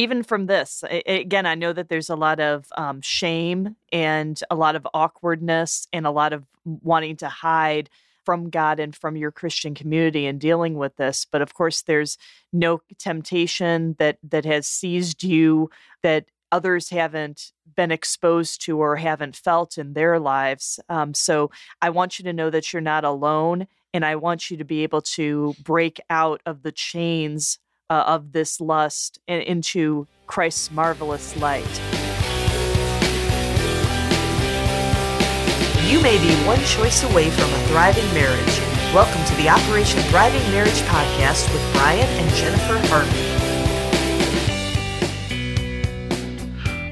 even from this, again, I know that there's a lot of shame and a lot of awkwardness and a lot of wanting to hide from God and from your Christian community and dealing with this. But of course, there's no temptation that has seized you that others haven't been exposed to or haven't felt in their lives. So I want you to know that you're not alone, and I want you to be able to break out of the chains of this lust and into Christ's marvelous light. You may be one choice away from a thriving marriage. Welcome to the Operation Thriving Marriage podcast with Brian and Jennifer Hartman.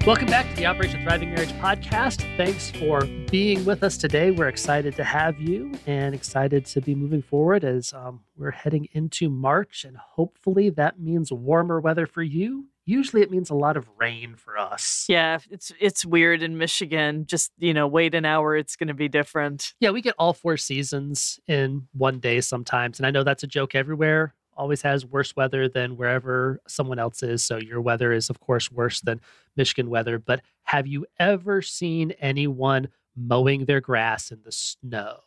Welcome back to the Operation Thriving Marriage podcast. Thanks for being with us today. We're excited to have you and excited to be moving forward as we're heading into March, and hopefully that means warmer weather for you. Usually it means a lot of rain for us. Yeah, it's weird in Michigan. Just, wait an hour, it's going to be different. Yeah, we get all four seasons in one day sometimes. And I know that's a joke everywhere. Always has worse weather than wherever someone else is. So your weather is, of course, worse than Michigan weather. But have you ever seen anyone mowing their grass in the snow?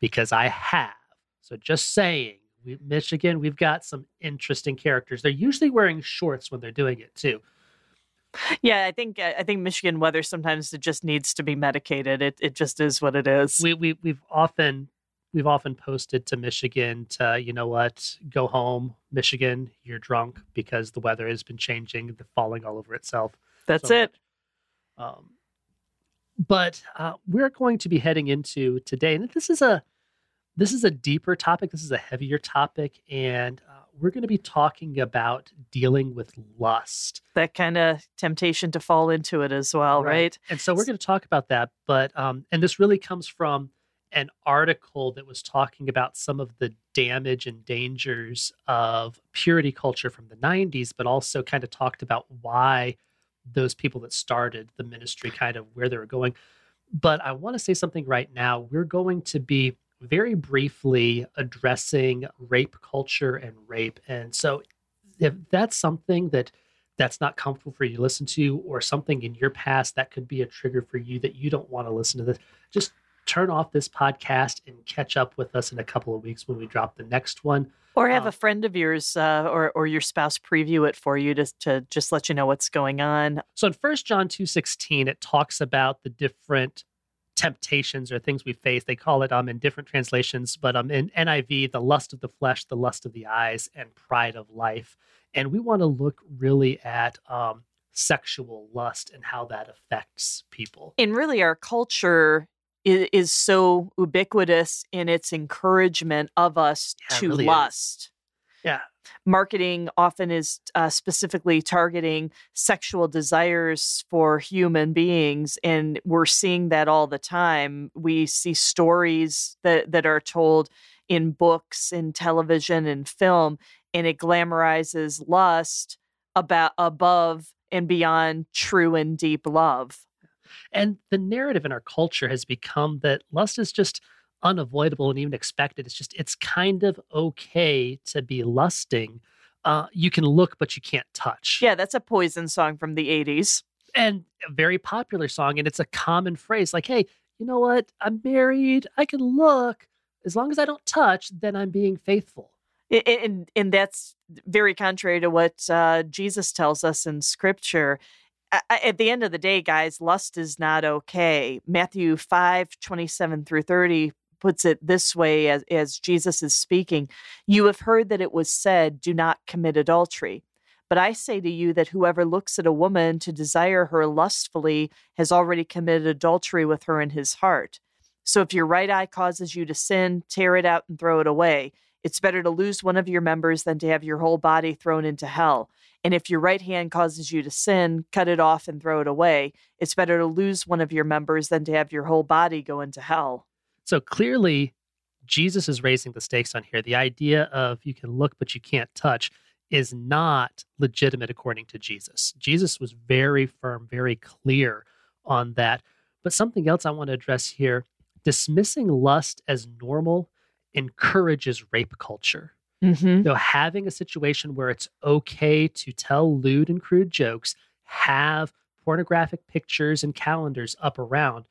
Because I have. So just saying. Michigan, we've got some interesting characters. They're usually wearing shorts when they're doing it too. Yeah, I think Michigan weather sometimes it just needs to be medicated. It just is what it is. We've often posted to Michigan to, you know what, go home, Michigan, you're drunk, because the weather has been changing, falling all over itself. That's so it. But we're going to be heading into today, and this is a deeper topic. This is a heavier topic, and we're going to be talking about dealing with lust. That kind of temptation to fall into it as well, right? And so we're going to talk about that, but and this really comes from an article that was talking about some of the damage and dangers of purity culture from the 90s, but also kind of talked about why those people that started the ministry, kind of where they were going. But I want to say something right now. We're going to be very briefly addressing rape culture and rape. And so if that's something that's not comfortable for you to listen to, or something in your past that could be a trigger for you that you don't want to listen to this, just turn off this podcast and catch up with us in a couple of weeks when we drop the next one. Or have a friend of yours or your spouse preview it for you to just let you know what's going on. So in 1 John 2:16, it talks about the different temptations or things we face. They call it in different translations, but in NIV, the lust of the flesh, the lust of the eyes, and pride of life. And we want to look really at sexual lust and how that affects people. And really, our culture is so ubiquitous in its encouragement of us to really lust. Yeah. Marketing often is specifically targeting sexual desires for human beings, and we're seeing that all the time. We see stories that are told in books, in television, and film, and it glamorizes lust above and beyond true and deep love. And the narrative in our culture has become that lust is just unavoidable and even expected. It's kind of okay to be lusting. You can look, but you can't touch. Yeah, that's a Poison song from the 80s. And a very popular song, and it's a common phrase like, hey, you know what? I'm married. I can look. As long as I don't touch, then I'm being faithful. And that's very contrary to what Jesus tells us in Scripture. At the end of the day, guys, lust is not okay. Matthew 5:27-30 puts it this way as Jesus is speaking. You have heard that it was said, do not commit adultery. But I say to you that whoever looks at a woman to desire her lustfully has already committed adultery with her in his heart. So if your right eye causes you to sin, tear it out and throw it away. It's better to lose one of your members than to have your whole body thrown into hell. And if your right hand causes you to sin, cut it off and throw it away. It's better to lose one of your members than to have your whole body go into hell. So clearly, Jesus is raising the stakes on here. The idea of you can look, but you can't touch is not legitimate according to Jesus. Jesus was very firm, very clear on that. But something else I want to address here, dismissing lust as normal encourages rape culture. Mm-hmm. So having a situation where it's okay to tell lewd and crude jokes, have pornographic pictures and calendars up around,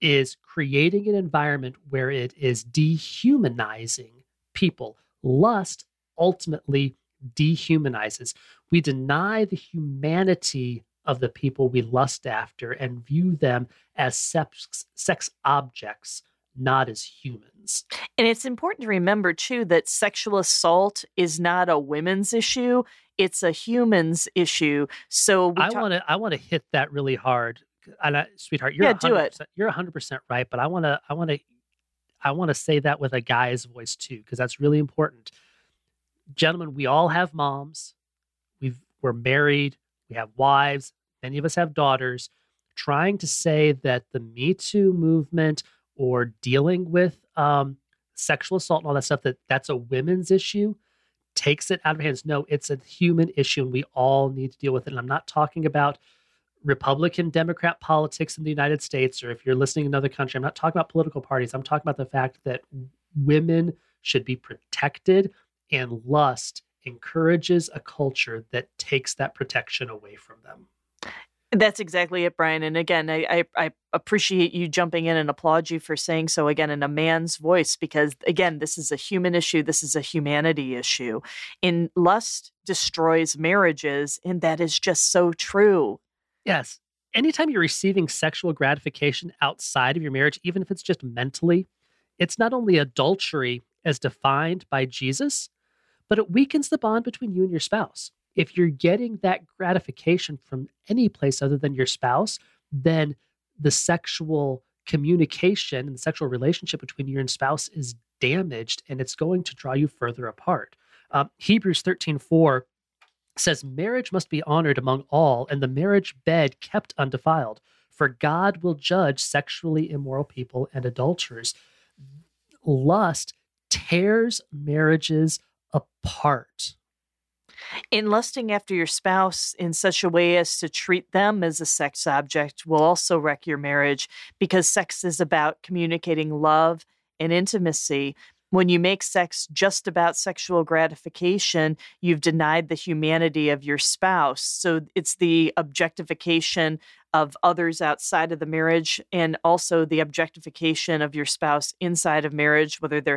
is creating an environment where it is dehumanizing people. Lust ultimately dehumanizes. We deny the humanity of the people we lust after and view them as sex objects, not as humans. And it's important to remember, too, that sexual assault is not a women's issue. It's a human's issue. So I want to hit that really hard. And sweetheart, you're 100% right, but I want to say that with a guy's voice too, because that's really important. Gentlemen, we all have moms. We're married. We have wives. Many of us have daughters. Trying to say that the Me Too movement or dealing with sexual assault and all that stuff, that's a women's issue, takes it out of hands. No, it's a human issue, and we all need to deal with it. And I'm not talking about Republican, Democrat politics in the United States, or if you're listening in another country, I'm not talking about political parties. I'm talking about the fact that women should be protected, and lust encourages a culture that takes that protection away from them. That's exactly it, Brian. And again, I appreciate you jumping in and applaud you for saying so again in a man's voice, because again, this is a human issue. This is a humanity issue. And lust destroys marriages, and that is just so true. Yes. Anytime you're receiving sexual gratification outside of your marriage, even if it's just mentally, it's not only adultery as defined by Jesus, but it weakens the bond between you and your spouse. If you're getting that gratification from any place other than your spouse, then the sexual communication and the sexual relationship between you and spouse is damaged, and it's going to draw you further apart. Hebrews 13:4 says, marriage must be honored among all, and the marriage bed kept undefiled, for God will judge sexually immoral people and adulterers. Lust tears marriages apart. In lusting after your spouse in such a way as to treat them as a sex object will also wreck your marriage, because sex is about communicating love and intimacy. When you make sex just about sexual gratification, you've denied the humanity of your spouse. So it's the objectification of others outside of the marriage, and also the objectification of your spouse inside of marriage, whether they're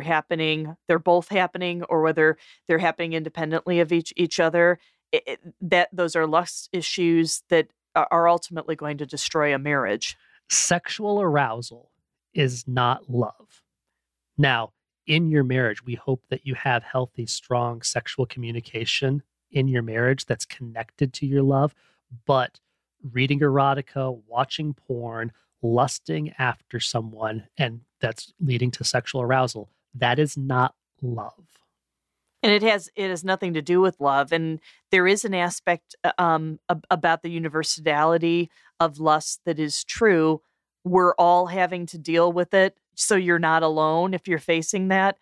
both happening, or whether they're happening independently of each other. Those are lust issues that are ultimately going to destroy a marriage. Sexual arousal is not love. Now, in your marriage, we hope that you have healthy, strong sexual communication in your marriage that's connected to your love. But reading erotica, watching porn, lusting after someone, and that's leading to sexual arousal, that is not love. And it has nothing to do with love. And there is an aspect about the universality of lust that is true. We're all having to deal with it. So you're not alone if you're facing that.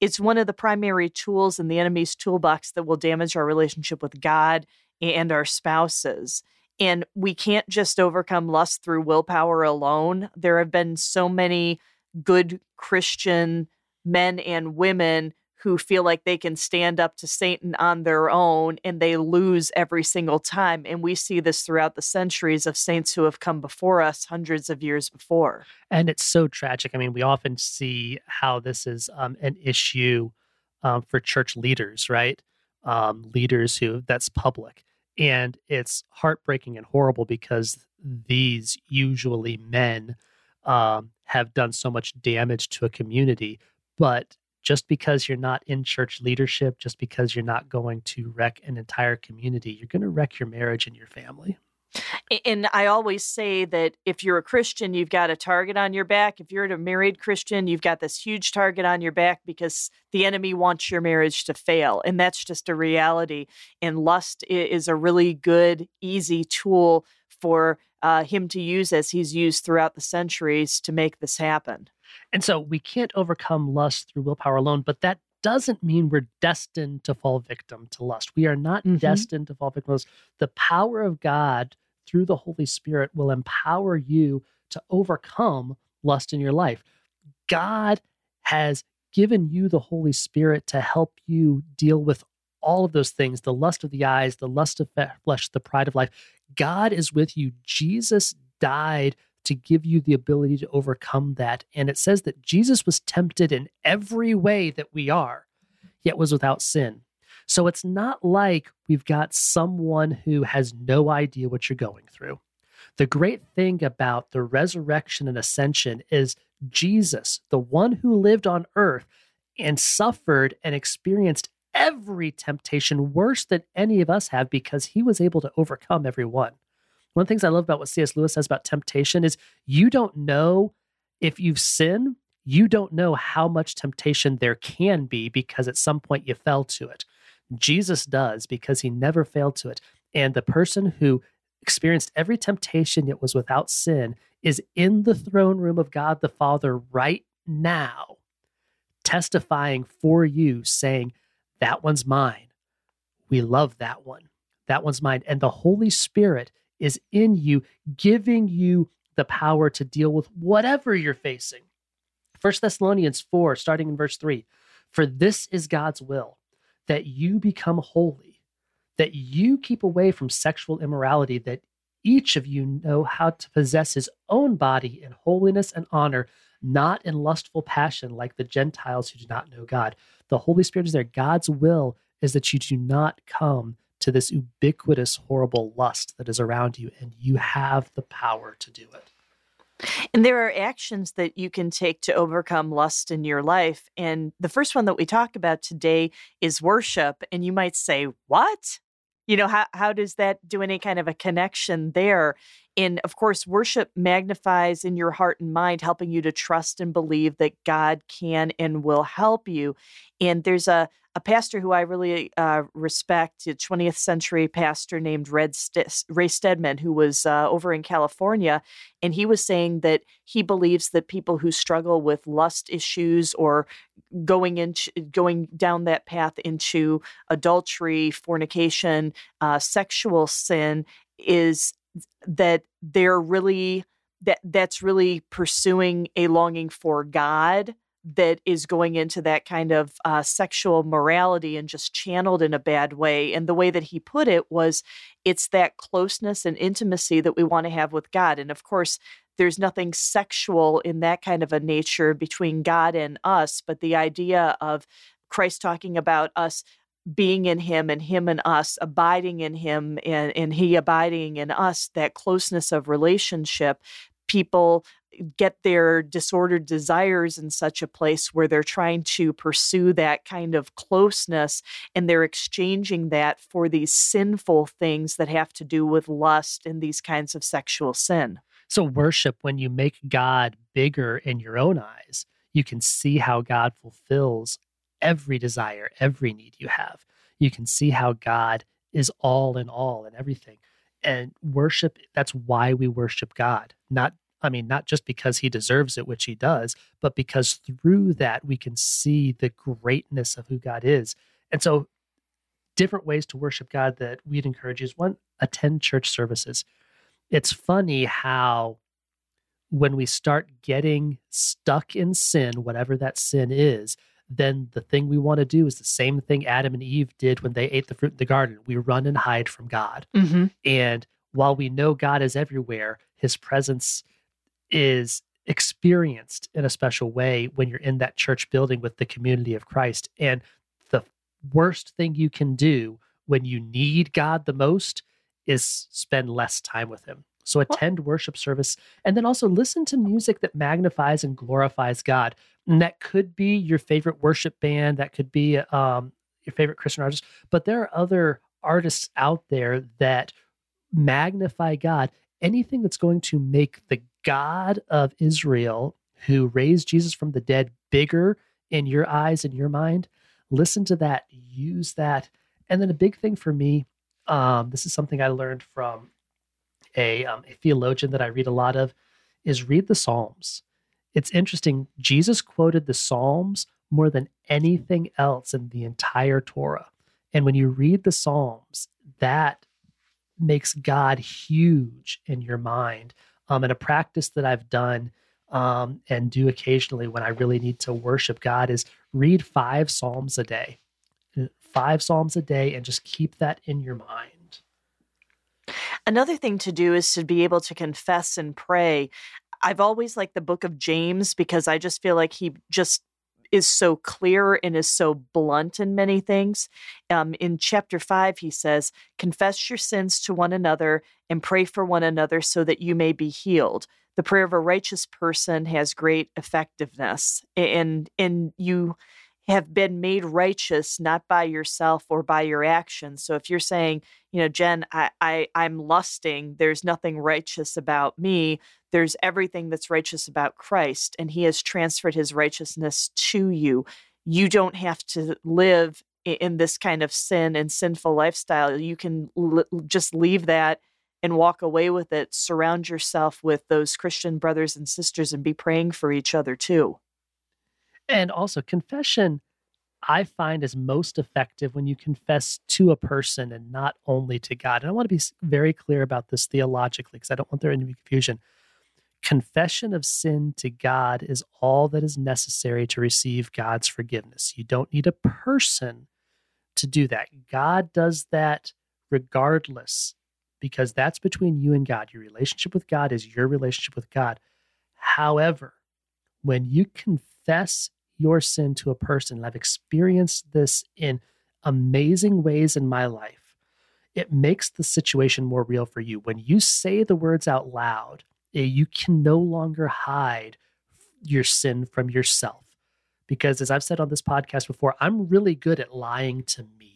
It's one of the primary tools in the enemy's toolbox that will damage our relationship with God and our spouses. And we can't just overcome lust through willpower alone. There have been so many good Christian men and women who feel like they can stand up to Satan on their own, and they lose every single time. And we see this throughout the centuries of saints who have come before us, hundreds of years before. And it's so tragic. I mean, we often see how this is an issue for church leaders, right? Leaders that's public. And it's heartbreaking and horrible, because these usually men have done so much damage to a community. But just because you're not in church leadership, just because you're not going to wreck an entire community, you're going to wreck your marriage and your family. And I always say that if you're a Christian, you've got a target on your back. If you're a married Christian, you've got this huge target on your back, because the enemy wants your marriage to fail. And that's just a reality. And lust is a really good, easy tool for him to use, as he's used throughout the centuries, to make this happen. And so we can't overcome lust through willpower alone, but that doesn't mean we're destined to fall victim to lust. We are not destined to fall victim to lust. The power of God through the Holy Spirit will empower you to overcome lust in your life. God has given you the Holy Spirit to help you deal with all of those things, the lust of the eyes, the lust of flesh, the pride of life. God is with you. Jesus died to give you the ability to overcome that. And it says that Jesus was tempted in every way that we are, yet was without sin. So it's not like we've got someone who has no idea what you're going through. The great thing about the resurrection and ascension is Jesus, the one who lived on earth and suffered and experienced every temptation worse than any of us have, because he was able to overcome every one. One of the things I love about what C.S. Lewis says about temptation is you don't know if you've sinned, you don't know how much temptation there can be, because at some point you fell to it. Jesus does, because he never failed to it. And the person who experienced every temptation yet was without sin is in the throne room of God the Father right now, testifying for you, saying, that one's mine. We love that one. That one's mine. And the Holy Spirit is in you, giving you the power to deal with whatever you're facing. 1 Thessalonians 4, starting in verse 3, for this is God's will, that you become holy, that you keep away from sexual immorality, that each of you know how to possess his own body in holiness and honor, not in lustful passion like the Gentiles who do not know God. The Holy Spirit is there. God's will is that you do not come to this ubiquitous, horrible lust that is around you, and you have the power to do it. And there are actions that you can take to overcome lust in your life. And the first one that we talk about today is worship. And you might say, what? You know, how does that do any kind of a connection there? And of course, worship magnifies in your heart and mind, helping you to trust and believe that God can and will help you. And there's a pastor who I really respect, a 20th century pastor named Ray Stedman, who was over in California. And he was saying that he believes that people who struggle with lust issues or going down that path into adultery, fornication, sexual sin, is that they're really, that's really pursuing a longing for God that is going into that kind of sexual morality and just channeled in a bad way. And the way that he put it was, it's that closeness and intimacy that we want to have with God. And of course, there's nothing sexual in that kind of a nature between God and us, but the idea of Christ talking about us being in him and him and us, abiding in him and he abiding in us, that closeness of relationship, people get their disordered desires in such a place where they're trying to pursue that kind of closeness, and they're exchanging that for these sinful things that have to do with lust and these kinds of sexual sin. So worship, when you make God bigger in your own eyes, you can see how God fulfills every desire, every need you have. You can see how God is all in all and everything. And worship, that's why we worship God. Not just because he deserves it, which he does, but because through that we can see the greatness of who God is. And so different ways to worship God that we'd encourage is, one, attend church services. It's funny how when we start getting stuck in sin, whatever that sin is, then the thing we want to do is the same thing Adam and Eve did when they ate the fruit in the garden. We run and hide from God. Mm-hmm. And while we know God is everywhere, his presence is experienced in a special way when you're in that church building with the community of Christ. And the worst thing you can do when you need God the most is spend less time with him. So attend worship service, and then also listen to music that magnifies and glorifies God. And that could be your favorite worship band. That could be your favorite Christian artist. But there are other artists out there that magnify God. Anything that's going to make the God of Israel, who raised Jesus from the dead, bigger in your eyes and your mind, listen to that, use that. And then a big thing for me, this is something I learned from a theologian that I read a lot of, is read the Psalms. It's interesting. Jesus quoted the Psalms more than anything else in the entire Torah. And when you read the Psalms, that makes God huge in your mind. And a practice that I've done and do occasionally when I really need to worship God is read 5 psalms a day. 5 psalms a day, and just keep that in your mind. Another thing to do is to be able to confess and pray. I've always liked the book of James because I just feel like he just is so clear and is so blunt in many things. In chapter 5, he says, confess your sins to one another and pray for one another so that you may be healed. The prayer of a righteous person has great effectiveness, and you have been made righteous, not by yourself or by your actions. So if you're saying, you know, Jen, I'm lusting, there's nothing righteous about me. There's everything that's righteous about Christ, and he has transferred his righteousness to you. You don't have to live in this kind of sin and sinful lifestyle. You can just leave that and walk away with it. Surround yourself with those Christian brothers and sisters and be praying for each other too. And also confession, I find, is most effective when you confess to a person and not only to God. And I want to be very clear about this theologically because I don't want there to be confusion. Confession of sin to God is all that is necessary to receive God's forgiveness. You don't need a person to do that. God does that regardless because that's between you and God. Your relationship with God is your relationship with God. However, when you confess your sin to a person, and I've experienced this in amazing ways in my life, it makes the situation more real for you. When you say the words out loud, you can no longer hide your sin from yourself. Because as I've said on this podcast before, I'm really good at lying to me.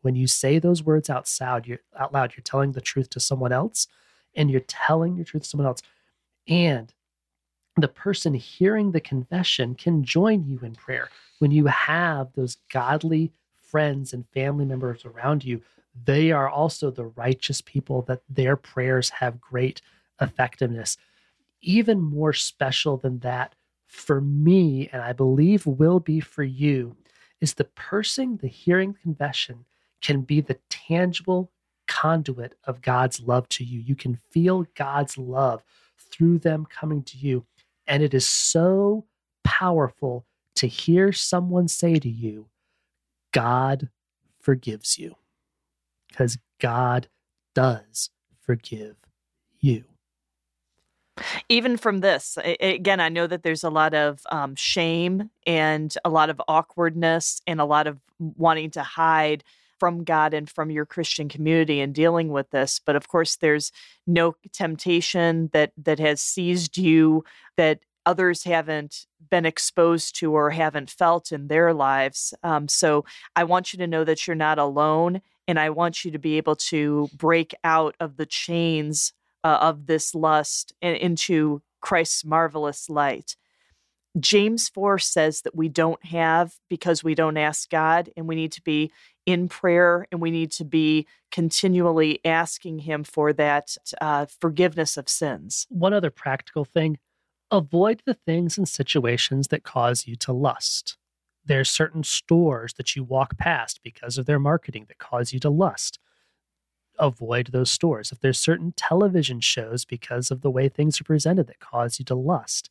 When you say those words out loud, you're telling the truth to someone else, and you're telling your truth to someone else. And the person hearing the confession can join you in prayer. When you have those godly friends and family members around you, they are also the righteous people that their prayers have great effectiveness. Even more special than that for me, and I believe will be for you, is the person, the hearing confession, can be the tangible conduit of God's love to you. You can feel God's love through them coming to you. And it is so powerful to hear someone say to you, God forgives you, because God does forgive you. Even from this, again, I know that there's a lot of shame and a lot of awkwardness and a lot of wanting to hide from God and from your Christian community and dealing with this. But of course, there's no temptation that has seized you that others haven't been exposed to or haven't felt in their lives. So I want you to know that you're not alone, and I want you to be able to break out of the chains of this lust and into Christ's marvelous light. James 4 says that we don't have because we don't ask God, and we need to be in prayer, and we need to be continually asking him for that forgiveness of sins. One other practical thing, avoid the things and situations that cause you to lust. There are certain stores that you walk past because of their marketing that cause you to lust. Avoid those stores. If there's certain television shows because of the way things are presented that cause you to lust,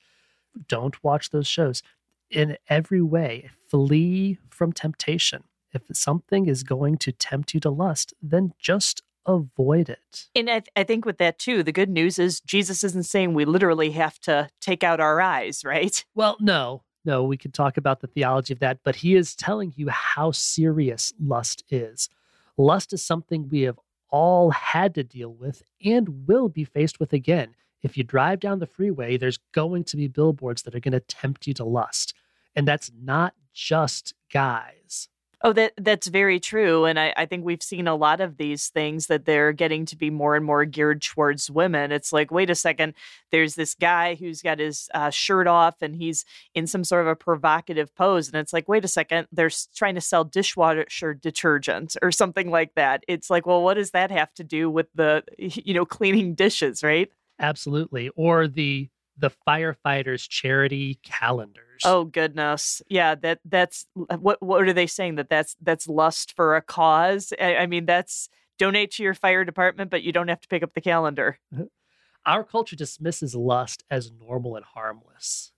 don't watch those shows. In every way, flee from temptation. If something is going to tempt you to lust, then just avoid it. And I think with that, too, the good news is Jesus isn't saying we literally have to take out our eyes, right? Well, no, we could talk about the theology of that, but he is telling you how serious lust is. Lust is something we have all had to deal with and will be faced with again. If you drive down the freeway, there's going to be billboards that are going to tempt you to lust. And that's not just guys. Oh, that's very true. And I think we've seen a lot of these things that they're getting to be more and more geared towards women. It's like, wait a second, there's this guy who's got his shirt off and he's in some sort of a provocative pose. And it's like, wait a second, they're trying to sell dishwasher detergent or something like that. It's like, well, what does that have to do with the, cleaning dishes, right? Absolutely. Or the firefighters' charity calendars. Oh, goodness. Yeah, that's what are they saying? That's lust for a cause? I mean, that's donate to your fire department, but you don't have to pick up the calendar. Our culture dismisses lust as normal and harmless.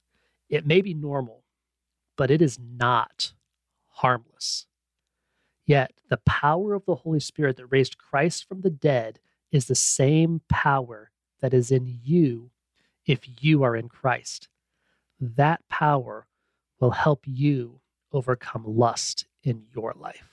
It may be normal, but it is not harmless. Yet the power of the Holy Spirit that raised Christ from the dead is the same power that is in you if you are in Christ. That power will help you overcome lust in your life.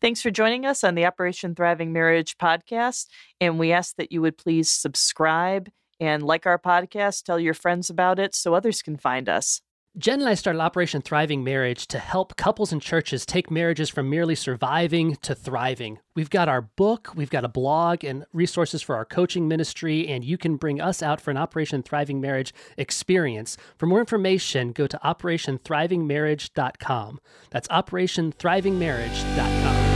Thanks for joining us on the Operation Thriving Marriage podcast. And we ask that you would please subscribe and like our podcast, tell your friends about it so others can find us. Jen and I started Operation Thriving Marriage to help couples and churches take marriages from merely surviving to thriving. We've got our book, we've got a blog, and resources for our coaching ministry, and you can bring us out for an Operation Thriving Marriage experience. For more information, go to OperationThrivingMarriage.com. That's OperationThrivingMarriage.com.